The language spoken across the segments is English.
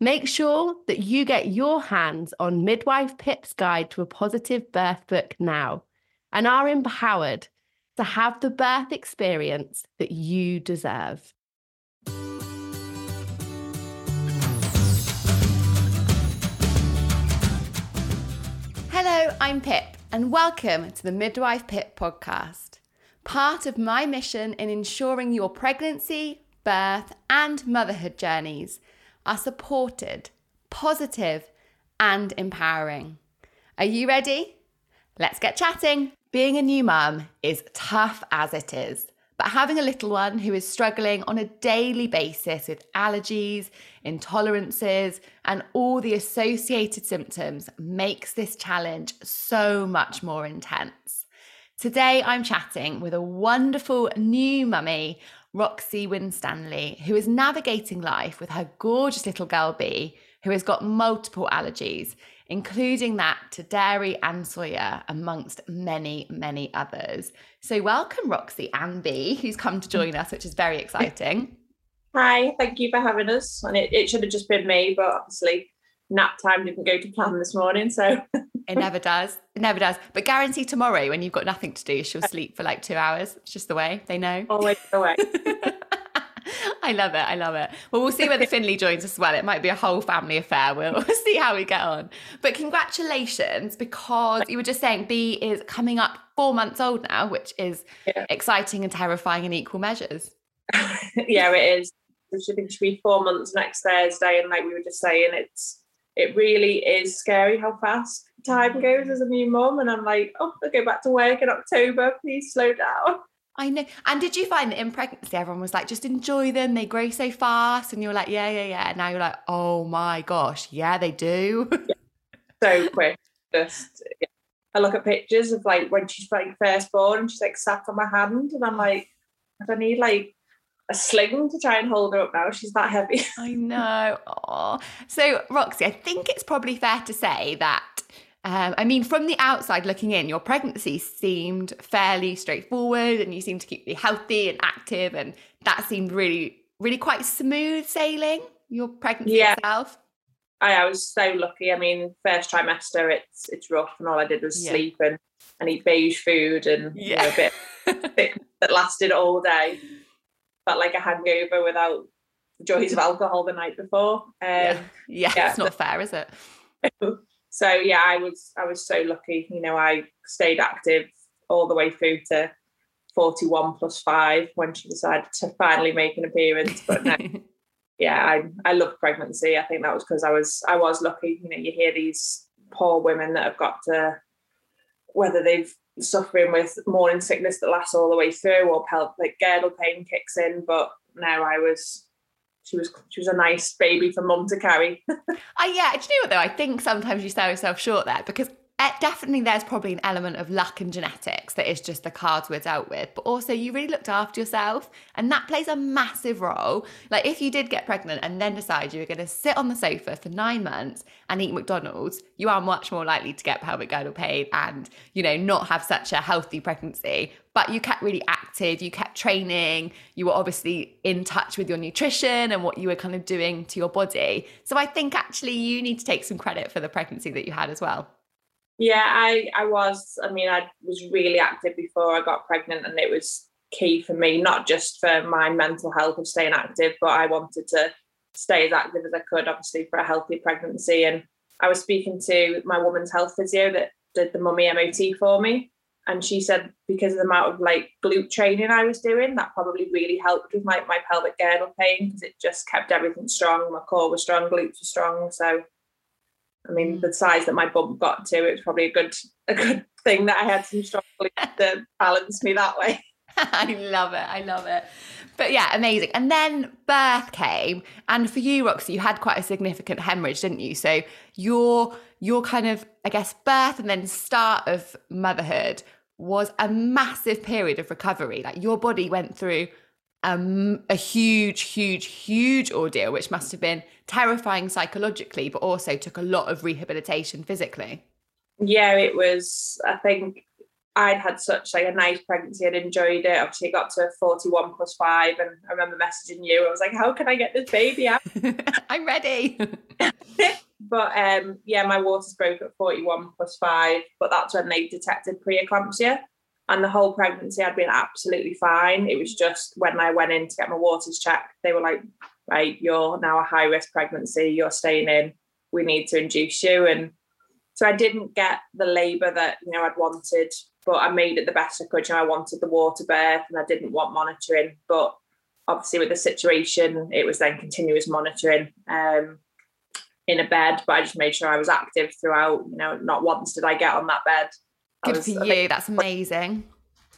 Make sure that you get your hands on Midwife Pip's Guide to a Positive Birth book now and are empowered to have the birth experience that you deserve. Hello, I'm Pip and welcome to the Midwife Pip podcast. Part of my mission in ensuring your pregnancy, birth and motherhood journeys are supported, positive, and empowering. Are you ready? Let's get chatting. Being a new mum is tough as it is, but having a little one who is struggling on a daily basis with allergies, intolerances, and all the associated symptoms makes this challenge so much more intense. Today, I'm chatting with a wonderful new mummy, Roxy Winstanley, who is navigating life with her gorgeous little girl Bea, who has got multiple allergies, including that to dairy and soya, amongst many, many others. So welcome Roxy and Bea, who's come to join us, which is very exciting. Hi, thank you for having us. And it should have just been me, but obviously nap time didn't go to plan this morning, so... It never does. But guarantee tomorrow when you've got nothing to do, she'll sleep for like 2 hours. It's just the way they know. Always the way. I love it. Well, we'll see whether Finley joins us as well. It might be a whole family affair. We'll see how we get on. But congratulations, because you were just saying Bea is coming up 4 months old now, which is exciting and terrifying in equal measures. Yeah, it is. It should be 4 months next Thursday. And like we were just saying, it really is scary how fast time goes as a new mum, and I'm like, oh, I'll go back to work in October, please slow down. I know. And did you find that in pregnancy everyone was like, just enjoy them, they grow so fast, and you're like, yeah, and now you're like, oh my gosh, yeah, they do. Yeah. So quick. I look at pictures of like when she's like first born and she's like sat on my hand and I'm like, I need like a sling to try and hold her up now. She's that heavy. I know. Aww. So Roxy, I think it's probably fair to say that from the outside looking in, your pregnancy seemed fairly straightforward and you seemed to keep really healthy and active, and that seemed really, really quite smooth sailing, your pregnancy itself. I was so lucky. I mean, first trimester, it's rough, and all I did was sleep and eat beige food and a bit of sickness that lasted all day. Felt like a hangover without the joys of alcohol the night before. It's not fair, is it? So yeah, I was so lucky. You know, I stayed active all the way through to 41 + 5 when she decided to finally make an appearance. But no, I love pregnancy. I think that was because I was lucky. You know, you hear these poor women that have got to, whether they've suffering with morning sickness that lasts all the way through, or like girdle pain kicks in. But no, She was a nice baby for mum to carry. Do you know what though? I think sometimes you sell yourself short there, because definitely there's probably an element of luck and genetics that is just the cards we're dealt with. But also you really looked after yourself, and that plays a massive role. Like if you did get pregnant and then decide you were going to sit on the sofa for 9 months and eat McDonald's, you are much more likely to get pelvic girdle pain and, you know, not have such a healthy pregnancy. But you kept really active, you kept training, you were obviously in touch with your nutrition and what you were kind of doing to your body. So I think actually you need to take some credit for the pregnancy that you had as well. Yeah, I was really active before I got pregnant, and it was key for me, not just for my mental health of staying active, but I wanted to stay as active as I could, obviously, for a healthy pregnancy. And I was speaking to my woman's health physio that did the mummy MOT for me, and she said because of the amount of like glute training I was doing, that probably really helped with like my pelvic girdle pain, because it just kept everything strong. My core was strong, glutes were strong. So I mean, the size that my bump got to, it was probably a good thing that I had some strong glutes to balance me that way. I love it. But yeah, amazing. And then birth came, and for you, Roxy, you had quite a significant hemorrhage, didn't you? So your kind of, I guess, birth and then start of motherhood was a massive period of recovery. Like your body went through a huge, huge, huge ordeal, which must have been terrifying psychologically, but also took a lot of rehabilitation physically. Yeah, it was, I think, I'd had such like a nice pregnancy. I'd enjoyed it. Obviously, it got to 41+5, and I remember messaging you. I was like, "How can I get this baby out? I'm ready." But yeah, my waters broke at 41+5. But that's when they detected preeclampsia, and the whole pregnancy I'd been absolutely fine. It was just when I went in to get my waters checked, they were like, "Right, you're now a high risk pregnancy. You're staying in. We need to induce you." And so I didn't get the labour that I'd wanted. But I made it the best I could. I wanted the water birth and I didn't want monitoring. But obviously with the situation, it was then continuous monitoring in a bed. But I just made sure I was active throughout. Not once did I get on that bed. Good for you. That's amazing.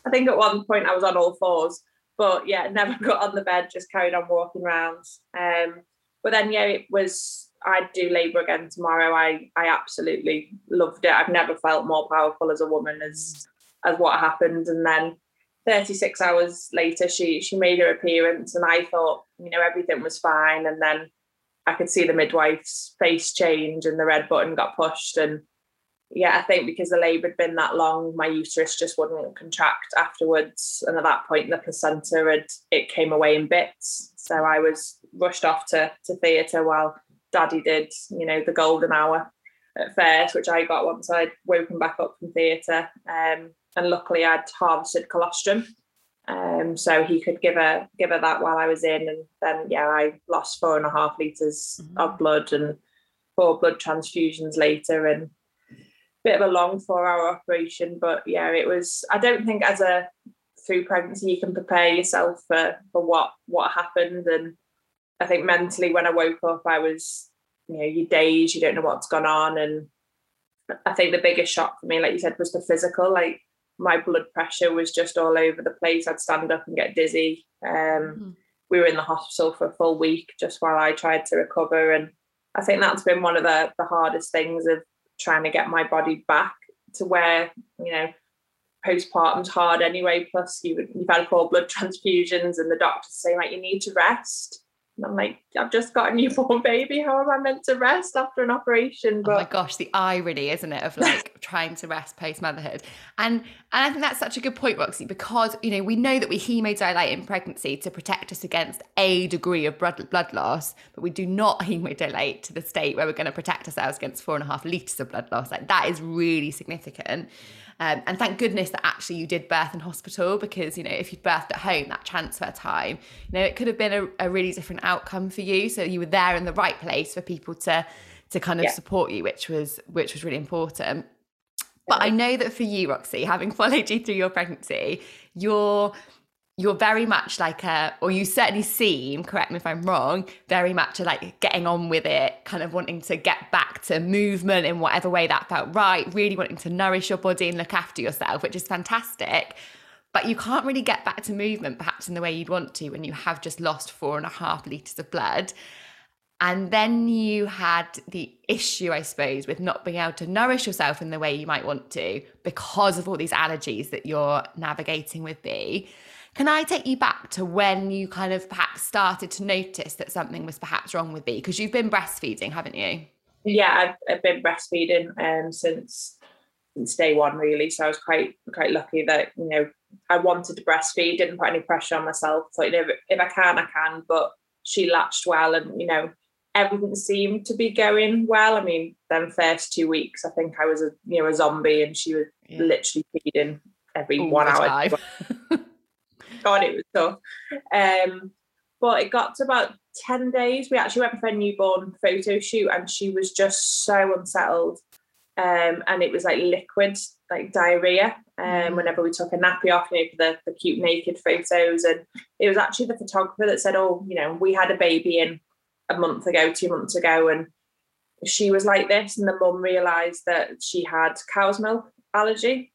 I think at one point I was on all fours. But yeah, never got on the bed, just carried on walking rounds. But then, yeah, it was... I'd do labour again tomorrow. I absolutely loved it. I've never felt more powerful as a woman as what happened. And then 36 hours later, she made her appearance, and I thought, everything was fine. And then I could see the midwife's face change and the red button got pushed. And yeah, I think because the labour had been that long, my uterus just wouldn't contract afterwards. And at that point, the placenta, it came away in bits. So I was rushed off to theatre while Daddy did, the golden hour at first, which I got once I'd woken back up from theatre. And luckily I'd harvested colostrum. So he could give her that while I was in. And then, yeah, I lost 4.5 litres of blood and 4 blood transfusions later, and a bit of a long 4-hour operation. But yeah, it was, I don't think through pregnancy, you can prepare yourself for what happened. And I think mentally when I woke up, I was, you dazed, you don't know what's gone on. And I think the biggest shock for me, like you said, was the physical. Like my blood pressure was just all over the place. I'd stand up and get dizzy. We were in the hospital for a full week just while I tried to recover. And I think that's been one of the hardest things of trying to get my body back to where, postpartum's hard anyway. Plus you've had 4 blood transfusions and the doctors say, like, you need to rest. I'm like, I've just got a newborn baby. How am I meant to rest after an operation? But... oh my gosh, the irony, isn't it, of like trying to rest post motherhood. And I think that's such a good point, Roxy, because we know that we hemodilate in pregnancy to protect us against a degree of blood loss, but we do not hemodilate to the state where we're going to protect ourselves against 4.5 litres of blood loss. Like that is really significant. And thank goodness that actually you did birth in hospital, because, if you'd birthed at home, that transfer time, it could have been a really different outcome for you. So you were there in the right place for people to kind of support you, which was really important. But I know that for you, Roxy, having followed you through your pregnancy, you're very much like you certainly seem, correct me if I'm wrong, very much like getting on with it, kind of wanting to get back to movement in whatever way that felt right, really wanting to nourish your body and look after yourself, which is fantastic. But you can't really get back to movement perhaps in the way you'd want to when you have just lost 4.5 litres of blood. And then you had the issue, I suppose, with not being able to nourish yourself in the way you might want to because of all these allergies that you're navigating with B. Can I take you back to when you kind of perhaps started to notice that something was perhaps wrong with B? Because you've been breastfeeding, haven't you? Yeah, I've been breastfeeding since day one, really. So I was quite lucky that, I wanted to breastfeed, didn't put any pressure on myself. So, if I can, I can. But she latched well and, everything seemed to be going well. I mean, then first 2 weeks, I think I was a zombie, and she was literally feeding every 1 hour. God, it was tough. But it got to about 10 days. We actually went for a newborn photo shoot and she was just so unsettled. And it was like liquid, like diarrhea. Whenever we took a nappy off, you know, for the cute naked photos. And it was actually the photographer that said, oh, you know, we had a baby in a month ago, 2 months ago, and she was like this. And the mum realised that she had cow's milk allergy.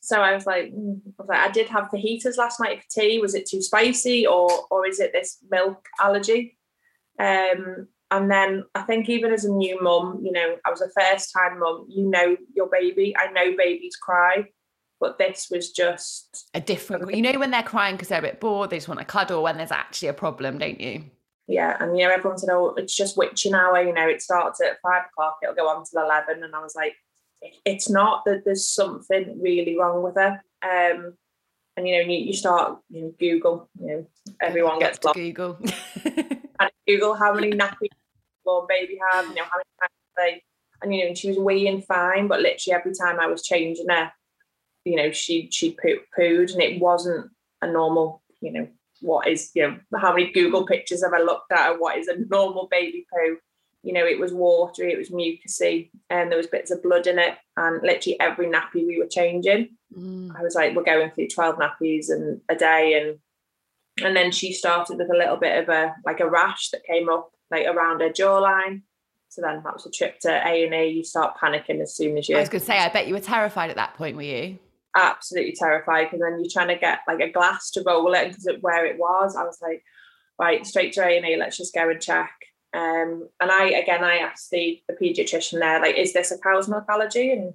So I was like, I did have fajitas last night for tea. Was it too spicy, or is it this milk allergy? And then I think even as a new mum, you know, I was a first time mum, you know, your baby, I know babies cry, but this was just a different, you know, when they're crying because they're a bit bored, they just want to cuddle, when there's actually a problem, don't you? Yeah. And, you know, everyone said, oh, it's just witching hour, you know, it starts at 5 o'clock, it'll go on till 11. And I was like, it's not that, there's something really wrong with her. And, you know, you start, you know, Google, you know, everyone gets blocked. Google. And Google how many nappies born baby have, you know, how many times they, and, you know, she was weeing fine, but literally every time I was changing her, you know, she pooed, and it wasn't a normal, you know, what is, you know, how many Google pictures have I looked at of what is a normal baby poo? You know, it was watery, it was mucousy, and there was bits of blood in it. And literally every nappy we were changing, I was like, we're going through 12 nappies and a day. And then she started with a little bit of a rash that came up like around her jawline. So then that was a trip to A&E. You start panicking as soon as you... I was going to say, I bet you were terrified at that point, were you? Absolutely terrified, because then you're trying to get like a glass to roll it, because of where it was, I was like, right, straight to A&E, let's just go and check. And I asked the paediatrician there, like, is this a cow's milk allergy? And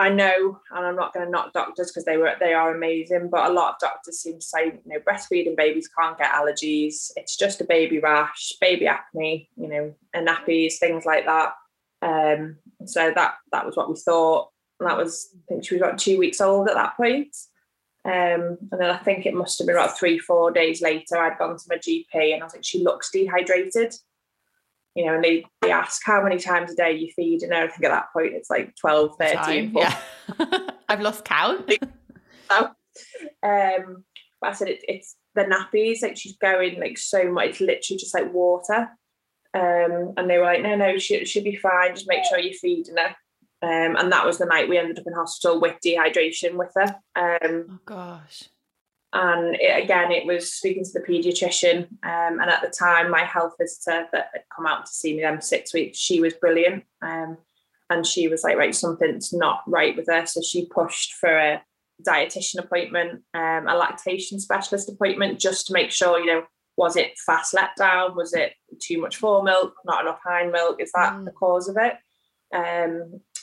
I know, and I'm not going to knock doctors because they are amazing, but a lot of doctors seem to say, you know, breastfeeding babies can't get allergies. It's just a baby rash, baby acne, you know, and nappies, things like that. So that was what we thought. And that was, I think she was about 2 weeks old at that point. And then I think it must have been about 3-4 days later, I'd gone to my GP and I was like, she looks dehydrated, you know, and they ask how many times a day you feed, and I think at that point it's like 12, 13. Yeah. I've lost count. But I said, it's the nappies, like she's going like so much, it's literally just like water. And they were like, no, she'll be fine, just make sure you're feeding her. And that was the night we ended up in hospital with dehydration with her. Oh gosh. And it was speaking to the paediatrician, and at the time my health visitor that had come out to see me them 6 weeks, she was brilliant, and she was like, right, something's not right with her. So she pushed for a dietitian appointment, a lactation specialist appointment, just to make sure, you know, was it fast letdown, was it too much fore milk, not enough hind milk, is that the cause of it?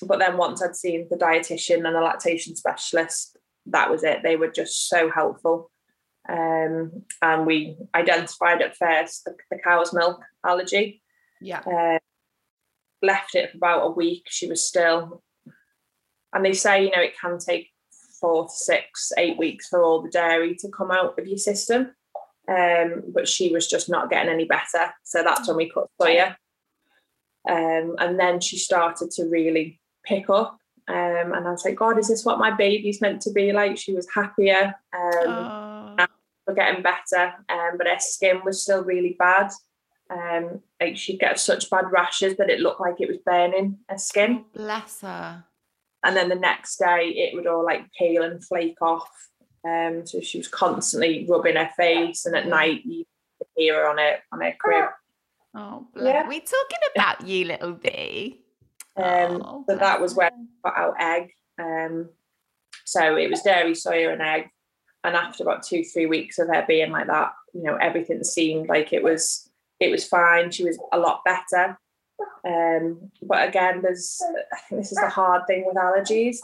But then once I'd seen the dietitian and the lactation specialist, that was it. They were just so helpful. And we identified at first the cow's milk allergy. Yeah. Left it for about a week. She was still, and they say, you know, it can take 4 to 8 weeks for all the dairy to come out of your system. But she was just not getting any better. So that's when we cut soya. And then she started to really pick up, and I was like, God, is this what my baby's meant to be like? She was happier, and we're getting better, but her skin was still really bad. Like she'd get such bad rashes that it looked like it was burning her skin. Bless her. And then the next day it would all like peel and flake off, so she was constantly rubbing her face, and at night you could hear her on her crib. Oh, yeah. We're talking about you, little bee. But that was when I got out egg. So it was dairy, soya and egg. And after about 2-3 weeks of her being like that, you know, everything seemed like it was fine. She was a lot better. But again, I think this is the hard thing with allergies.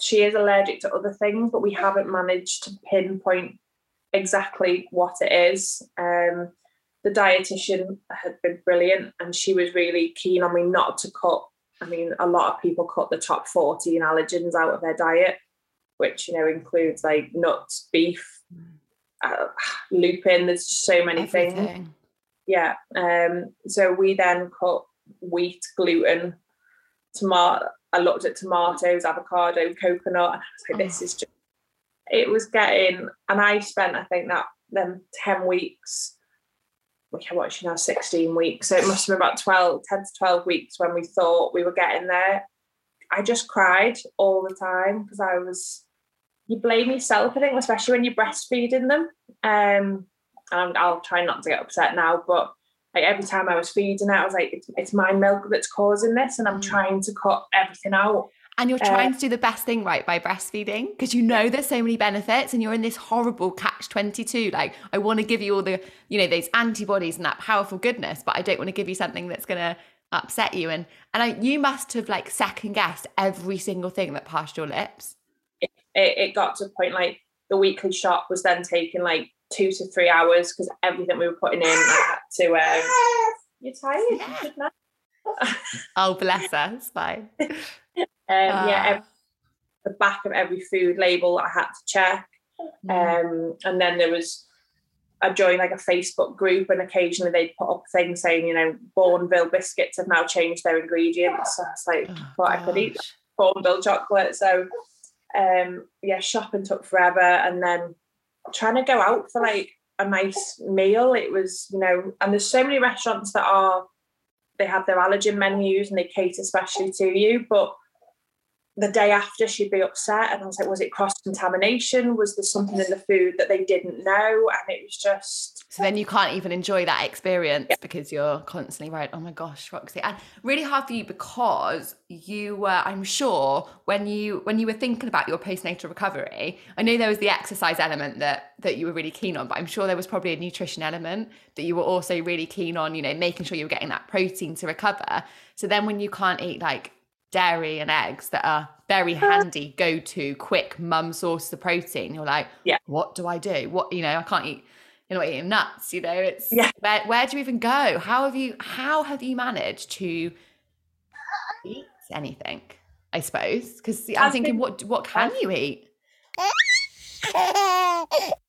She is allergic to other things, but we haven't managed to pinpoint exactly what it is. The dietitian had been brilliant, and she was really keen on me not to cut. I mean, a lot of people cut the top 14 allergens out of their diet, which, you know, includes like nuts, beef, lupin. There's so many things. Yeah. So we then cut wheat, gluten, tomato. I looked at tomatoes, avocado, coconut. And I was like, this is just, it was getting, and I spent, I think that then 10 weeks, which I'm watching now, 16 weeks. So it must have been about 10 to 12 weeks when we thought we were getting there. I just cried all the time because you blame yourself, I think, especially when you're breastfeeding them. And I'll try not to get upset now, but like every time I was feeding it, I was like, it's my milk that's causing this, and I'm trying to cut everything out. And you're trying to do the best thing right by breastfeeding, because you know there's so many benefits, and you're in this horrible catch-22. Like, I want to give you all the, you know, these antibodies and that powerful goodness, but I don't want to give you something that's going to upset you. And you must have like second-guessed every single thing that passed your lips. It got to a point, like, the weekly shot was then taking like 2 to 3 hours because everything we were putting in, I had to. You're tired, good night. Oh, bless her, it's fine. The back of every food label I had to check. And then there was, I joined like a Facebook group, and occasionally they'd put up things saying, you know, Bourneville biscuits have now changed their ingredients. So I was like, I could eat Bourneville chocolate. So shopping took forever, and then trying to go out for like a nice meal. It was, you know, and there's so many restaurants that they have their allergen menus and they cater especially to you. But the day after, she'd be upset, and I was like, was it cross-contamination? Was there something in the food that they didn't know? And it was just... So then you can't even enjoy that experience because you're constantly right, oh my gosh, Roxy. And really hard for you, because you were, I'm sure, when you were thinking about your postnatal recovery, I know there was the exercise element that you were really keen on, but I'm sure there was probably a nutrition element that you were also really keen on, you know, making sure you were getting that protein to recover. So then when you can't eat like dairy and eggs that are very handy go-to quick mum source of protein, you're like, what do I do? What, you know, I can't eat, you're not eating nuts, you know, it's where do you even go? How have you managed to eat anything, I suppose, because I'm thinking what can you eat?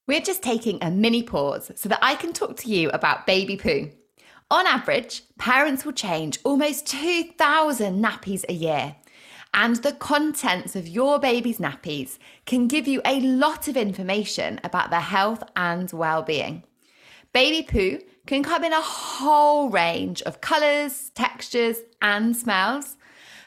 We're just taking a mini pause so that I can talk to you about baby poo. On average, parents will change almost 2,000 nappies a year, and the contents of your baby's nappies can give you a lot of information about their health and well-being. Baby poo can come in a whole range of colours, textures and smells.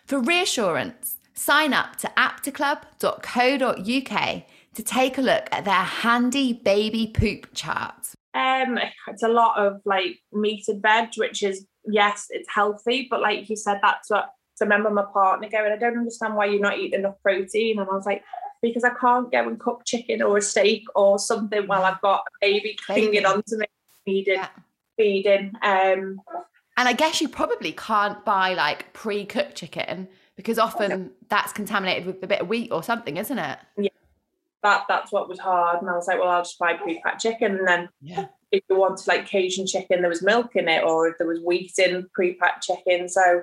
For reassurance, sign up to aptaclub.co.uk to take a look at their handy baby poop chart. It's a lot of like meat and veg, which is, yes, it's healthy, but like you said, that's what, so I remember my partner going, I don't understand why you're not eating enough protein, and I was like, because I can't go and cook chicken or a steak or something while I've got a baby clinging onto me feeding. And I guess you probably can't buy like pre-cooked chicken, because often that's contaminated with a bit of wheat or something, isn't it? That's what was hard, and I was like, well, I'll just buy pre-packed chicken, and then if you wanted like Cajun chicken, there was milk in it, or if there was wheat in pre-packed chicken. So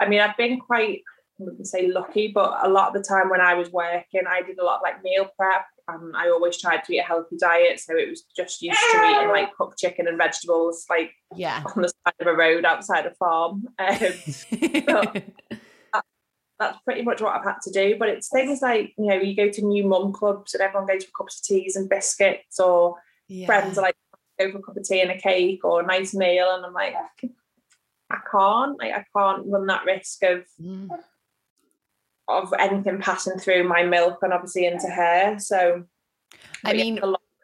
I mean, I've been quite, I wouldn't say lucky, but a lot of the time when I was working, I did a lot of like meal prep, and I always tried to eat a healthy diet, so it was just used to eating like cooked chicken and vegetables like on the side of a road outside a farm. That's pretty much what I've had to do. But it's things like, you know, you go to new mum clubs and everyone goes for cups of teas and biscuits, or friends are like, go for a cup of tea and a cake or a nice meal, and I'm like, I can't run that risk of anything passing through my milk and obviously into her. So I mean,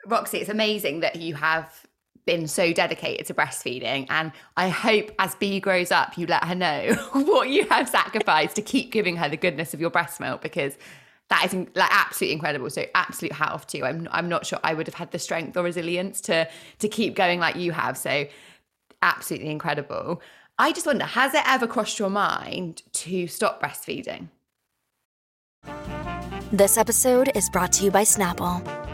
Roxy, it's amazing that you have been so dedicated to breastfeeding, and I hope as Bea grows up you let her know what you have sacrificed to keep giving her the goodness of your breast milk, because that is like absolutely incredible. So absolute hat off to you. I'm not sure I would have had the strength or resilience to keep going like you have, so absolutely incredible. I just wonder, has it ever crossed your mind to stop breastfeeding? This episode is brought to you by Snapple.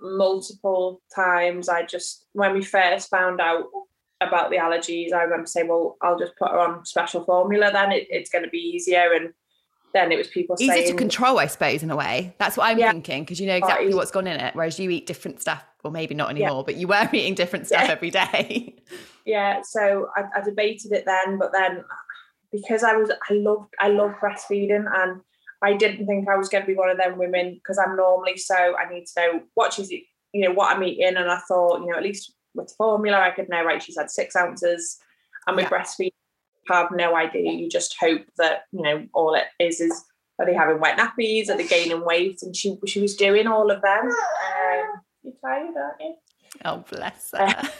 multiple times. I just, when we first found out about the allergies, I remember saying, well, I'll just put her on special formula then, it's going to be easier. And then it was people saying... Easy to control, I suppose, in a way. That's what I'm thinking, because you know exactly what's gone in it, whereas you eat different stuff, or maybe not anymore, but you were eating different stuff every day. Yeah, so I debated it then, but then because I loved breastfeeding, and I didn't think I was going to be one of them women, because I'm normally so, I need to know what she's, you know, what I'm eating. And I thought, you know, at least with formula, I could know, right, she's had 6 ounces. And with breastfeeding, you have no idea. You just hope that, you know, all it is are they having wet nappies? Are they gaining weight? And she was doing all of them. You're tired, aren't you? Oh, bless her.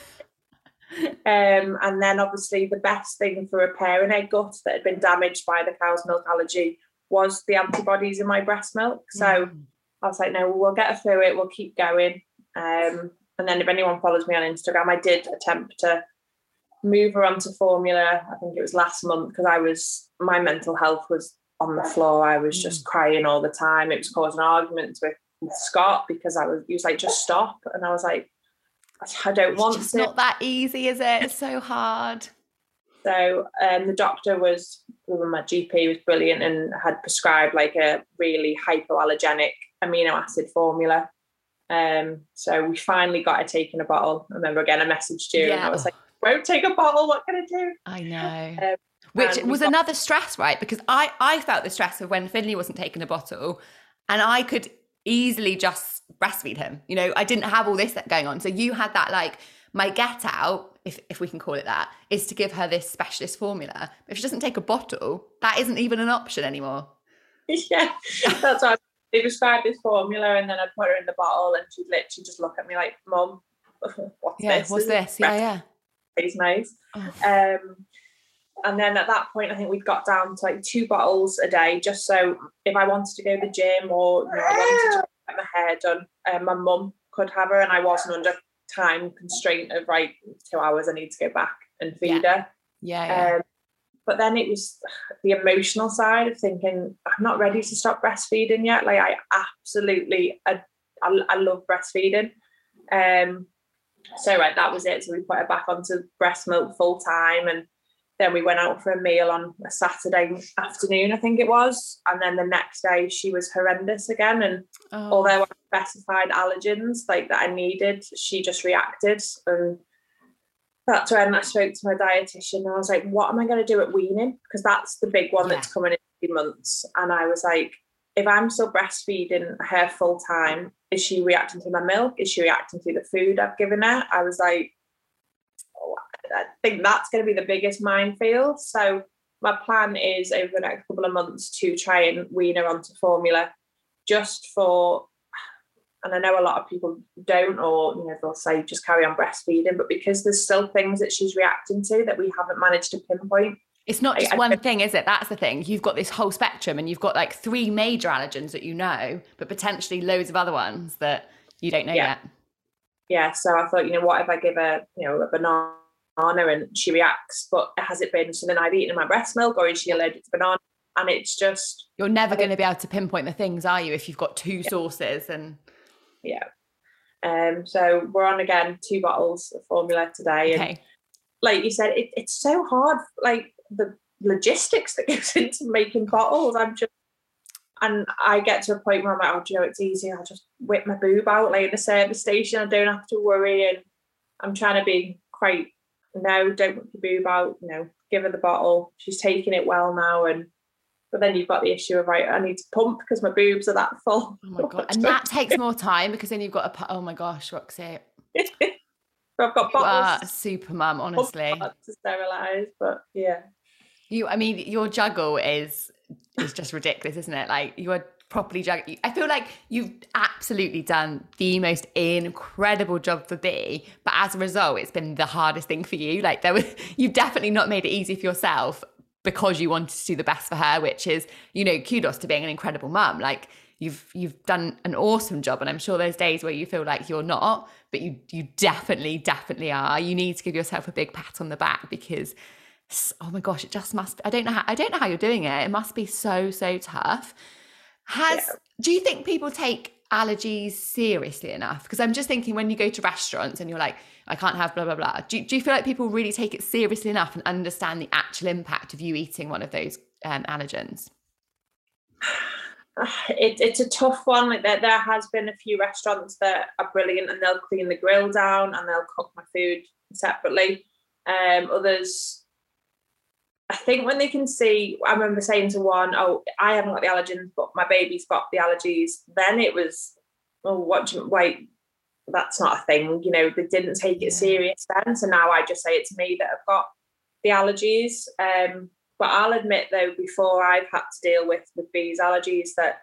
And then obviously the best thing for repairing her gut that had been damaged by the cow's milk allergy was the antibodies in my breast milk. So I was like, no, we'll get her through it. We'll keep going. And then if anyone follows me on Instagram, I did attempt to move her onto formula. I think it was last month, because my mental health was on the floor. I was just crying all the time. It was causing arguments with Scott, because he was like, just stop. And I was like, I don't want to. It's not that easy, is it? It's so hard. So the doctor my GP was brilliant and had prescribed like a really hypoallergenic amino acid formula. So we finally got her taking a bottle. I remember again, I messaged you and I was like, won't take a bottle, what can I do? I know. Which was another stress, right? Because I felt the stress of when Finley wasn't taking a bottle, and I could easily just breastfeed him. You know, I didn't have all this going on. So you had that, like, my get out, if we can call it that, is to give her this specialist formula. If she doesn't take a bottle, that isn't even an option anymore. Yeah, that's why they prescribed this formula, and then I put her in the bottle, and she'd literally just look at me like, Mum, what's this? What's this? Yeah. It's nice. Oh. And then at that point, I think we'd got down to like 2 bottles a day, just so if I wanted to go to the gym, or you know, I wanted to get my hair done, my mum could have her, and I wasn't under time constraint of like 2 hours I need to go back and feed her. Yeah. But then it was the emotional side of thinking, I'm not ready to stop breastfeeding yet. Like, I absolutely, I love breastfeeding. So right, that was it. So we put her back onto breast milk full time, and then we went out for a meal on a Saturday afternoon, I think it was. And then the next day she was horrendous again. And although I specified allergens like that I needed, she just reacted. And that's when I spoke to my dietitian, and I was like, what am I going to do at weaning? Because that's the big one that's coming in a few months. And I was like, if I'm still breastfeeding her full time, is she reacting to my milk? Is she reacting to the food I've given her? I was like, I think that's going to be the biggest minefield. So my plan is over the next couple of months to try and wean her onto formula, just for, and I know a lot of people don't, or you know, they'll say just carry on breastfeeding, but because there's still things that she's reacting to that we haven't managed to pinpoint. It's not just one thing, is it? That's the thing. You've got this whole spectrum, and you've got like 3 major allergens that you know, but potentially loads of other ones that you don't know yet. Yeah, so I thought, you know, what if I give her, you know, a banana and she reacts, but has it been something I've eaten in my breast milk, or is she allergic to banana? And it's just, you're never going to be able to pinpoint the things, are you, if you've got 2 sources? And so we're on again 2 bottles of formula today. Okay. And like you said, it's so hard, like the logistics that goes into making bottles. And I get to a point where I'm like, oh, do you know, it's easy, I'll just whip my boob out, lay in the service station, I don't have to worry. And I'm trying to be quite, no, don't whip your boob out, you know, give her the bottle, she's taking it well now. And but then you've got the issue of, right, I need to pump because my boobs are that full. Oh my God. And that takes more time, because then you've got a, oh my gosh, Roxy. I've got bottles. You are a super mum, honestly. To sterilise, but yeah. I mean, your juggle is just ridiculous, isn't it? Like, you are properly juggling. I feel like you've absolutely done the most incredible job for B, but as a result, it's been the hardest thing for you. Like, you've definitely not made it easy for yourself, because you wanted to do the best for her, which is, you know, kudos to being an incredible mum. Like, you've done an awesome job, and I'm sure there's days where you feel like you're not, but you definitely are. You need to give yourself a big pat on the back, because, oh my gosh, it just must, I don't know how you're doing it. It must be so tough. Do you think people take allergies seriously enough? Because I'm just thinking when you go to restaurants and you're like, I can't have blah, blah, blah. Do you feel like people really take it seriously enough and understand the actual impact of you eating one of those allergens? It's a tough one. Like there has been a few restaurants that are brilliant and they'll clean the grill down and they'll cook my food separately. Others, I think when they can see, I remember saying to one, oh, I haven't got the allergens, but my baby's got the allergies. Then it was, oh, what do you, wait, that's not a thing. You know, they didn't take it serious then. So now I just say it's me that have got the allergies. But I'll admit though, before I've had to deal with these allergies, that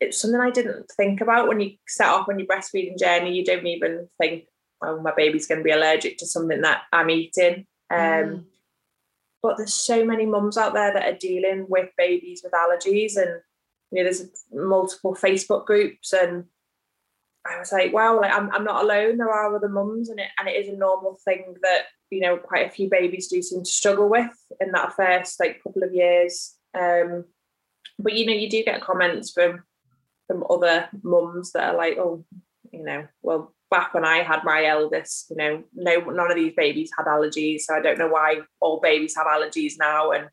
it's something I didn't think about when you set off on your breastfeeding journey. You don't even think, oh, my baby's going to be allergic to something that I'm eating. But there's so many mums out there that are dealing with babies with allergies, and you know, there's multiple Facebook groups, and I was like, wow, like I'm not alone. There are other mums, and it is a normal thing that, you know, quite a few babies do seem to struggle with in that first like couple of years. But you know, you do get comments from other mums that are like, oh, you know, well, back when I had my eldest, you know, none of these babies had allergies, so I don't know why all babies have allergies now. And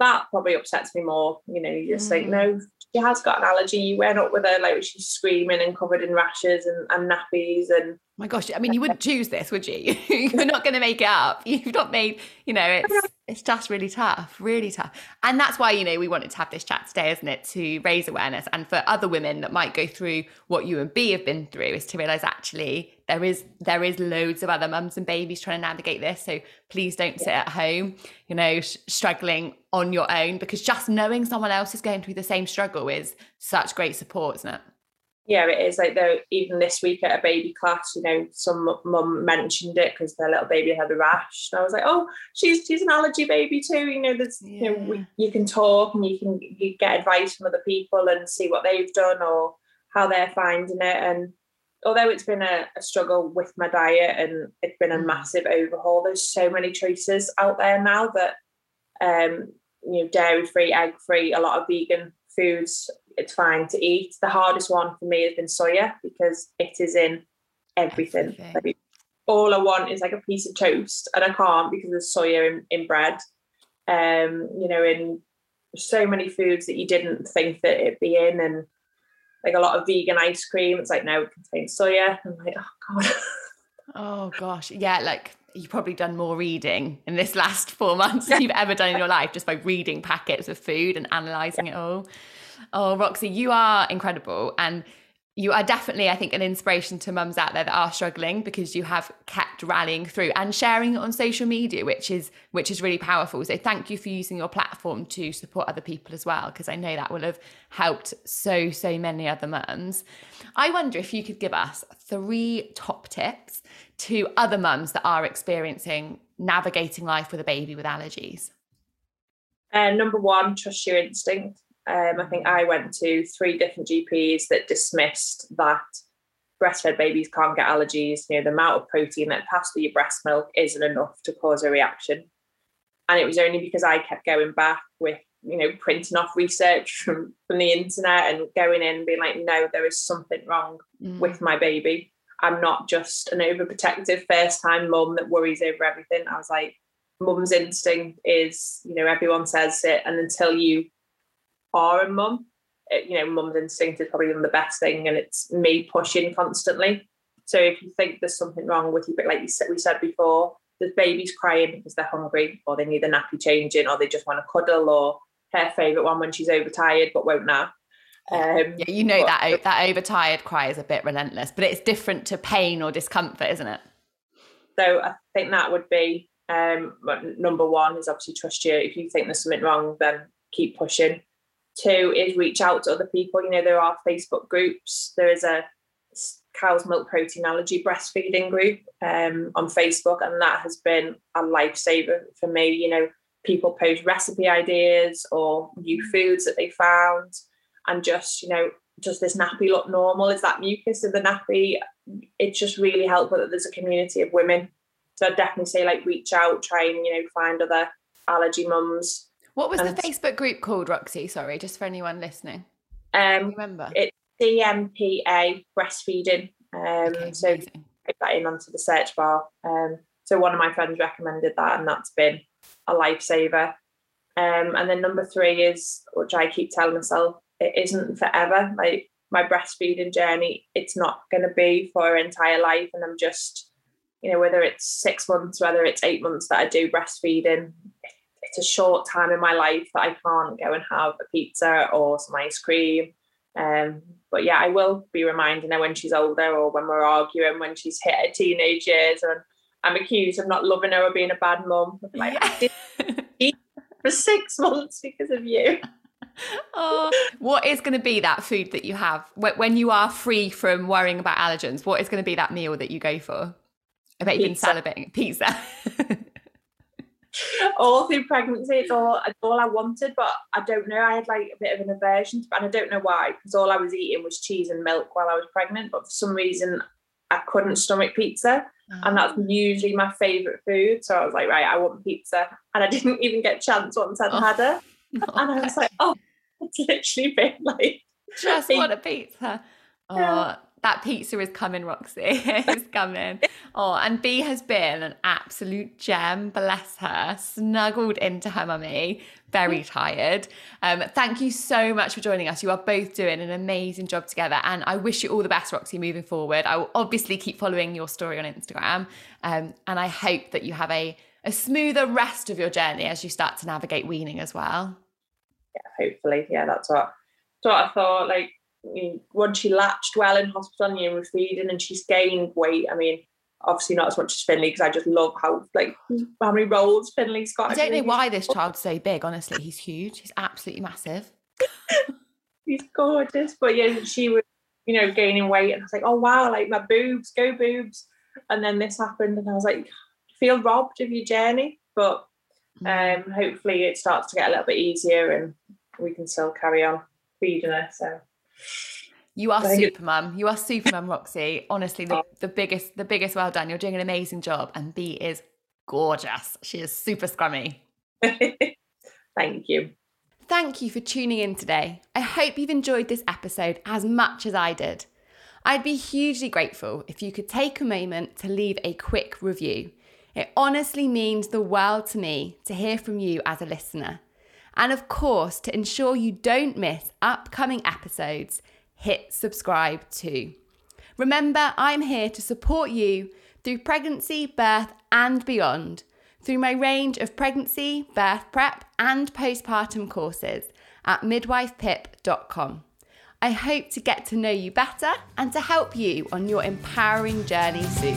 that probably upsets me more. You know, you just think, no, she has got an allergy. You went up with her, like, she's screaming and covered in rashes and nappies. And my gosh, I mean, you wouldn't choose this, would you? You're not going to make it up. You've not made, you know, it's just really tough, really tough. And that's why, you know, we wanted to have this chat today, isn't it? To raise awareness, and for other women that might go through what you and Bea have been through, is to realise actually there is loads of other mums and babies trying to navigate this. So please don't sit at home, you know, struggling on your own, because just knowing someone else is going through the same struggle is such great support, isn't it? Yeah, it is. Like, though, even this week at a baby class, you know, some mum mentioned it because their little baby had a rash, and I was like, oh, she's an allergy baby too. You know, there's you know, you can talk, and you get advice from other people and see what they've done or how they're finding it. And although it's been a struggle with my diet, and it's been a massive overhaul, there's so many choices out there now that you know, dairy free, egg free, a lot of vegan foods, it's fine to eat. The hardest one for me has been soya, because it is in everything. Like, all I want is like a piece of toast, and I can't, because there's soya in bread, you know, in so many foods that you didn't think that it'd be in. And like a lot of vegan ice cream, it's like, no, it contains soya. I'm like, oh god. Oh gosh, yeah, like you've probably done more reading in this last 4 months than you've ever done in your life, just by reading packets of food and analysing it all. Oh, Roxy, you are incredible. And you are definitely, I think, an inspiration to mums out there that are struggling, because you have kept rallying through and sharing it on social media, which is really powerful. So thank you for using your platform to support other people as well, because I know that will have helped so, so many other mums. I wonder if you could give us 3 top tips to other mums that are experiencing navigating life with a baby with allergies. Number 1, trust your instinct. I think I went to 3 different GPs that dismissed that breastfed babies can't get allergies. You know, the amount of protein that passed through your breast milk isn't enough to cause a reaction. And it was only because I kept going back with, you know, printing off research from the internet and going in and being like, no, there is something wrong with my baby. I'm not just an overprotective first-time mum that worries over everything. I was like, mum's instinct is, you know, everyone says it, and until you are a mum, you know, mum's instinct is probably one of the best thing, and it's me pushing constantly. So if you think there's something wrong with you, but like we said before, there's babies crying because they're hungry, or they need a nappy changing, or they just want to cuddle, or her favourite one when she's overtired but won't nap. Yeah, you know, that overtired cry is a bit relentless, but it's different to pain or discomfort, isn't it? So I think that would be number 1 is obviously trust you. If you think there's something wrong, then keep pushing. 2 is reach out to other people. You know, there are Facebook groups. There is a cow's milk protein allergy breastfeeding group on Facebook, and that has been a lifesaver for me. You know, people post recipe ideas or new foods that they found, and just, you know, does this nappy look normal? Is that mucus in the nappy? It's just really helpful that there's a community of women. So I'd definitely say, like, reach out, try and, you know, find other allergy mums. What was the Facebook group called, Roxy? Sorry, just for anyone listening. Remember? It CMPA Breastfeeding. So put that in onto the search bar. So one of my friends recommended that, and that's been a lifesaver. And then number 3 is, which I keep telling myself, it isn't forever. Like, my breastfeeding journey, it's not going to be for an entire life. And I'm just, you know, whether it's 6 months, whether it's 8 months that I do breastfeeding, it's a short time in my life that I can't go and have a pizza or some ice cream. But yeah, I will be reminding her when she's older, or when we're arguing, when she's hit her teenage years and I'm accused of not loving her or being a bad mum. Like, I didn't eat for 6 months because of you. Oh, what is going to be that food that you have when you are free from worrying about allergens? What is going to be that meal that you go for? I bet you've been salivating. Pizza. All through pregnancy, it's all I wanted, but I don't know. I had like a bit of an aversion to it, and I don't know why, because all I was eating was cheese and milk while I was pregnant. But for some reason, I couldn't stomach pizza, and that's usually my favourite food. So I was like, right, I want pizza, and I didn't even get a chance once I'd had her. And I was like, oh, it's literally been like just want a pizza. Oh, yeah. That pizza is coming, Roxy. It's coming. Oh, and Bea has been an absolute gem, bless her, snuggled into her mummy, very tired. Thank you so much for joining us. You are both doing an amazing job together, and I wish you all the best, Roxy, moving forward. I will obviously keep following your story on Instagram, and I hope that you have a smoother rest of your journey as you start to navigate weaning as well. Yeah, hopefully. Yeah, that's what I thought. Like, once she latched well in hospital and you were feeding, and she's gained weight. I mean, obviously not as much as Finley, because I just love how many rolls Finley's got. I don't know why this child's so big. Honestly, he's huge. He's absolutely massive. He's gorgeous. But yeah, she was, you know, gaining weight, and I was like, oh wow, like my boobs, go boobs. And then this happened, and I was like, feel robbed of your journey. But hopefully it starts to get a little bit easier, and we can still carry on feeding her. So you are super mum, Roxy. Honestly, the biggest well done. You're doing an amazing job, and Bea is gorgeous. She is super scrummy. Thank you for tuning in today. I hope you've enjoyed this episode as much as I did. I'd be hugely grateful if you could take a moment to leave a quick review. It honestly means the world to me to hear from you as a listener. And of course, to ensure you don't miss upcoming episodes, hit subscribe too. Remember, I'm here to support you through pregnancy, birth and beyond, through my range of pregnancy, birth prep and postpartum courses at midwifepip.com. I hope to get to know you better and to help you on your empowering journey soon.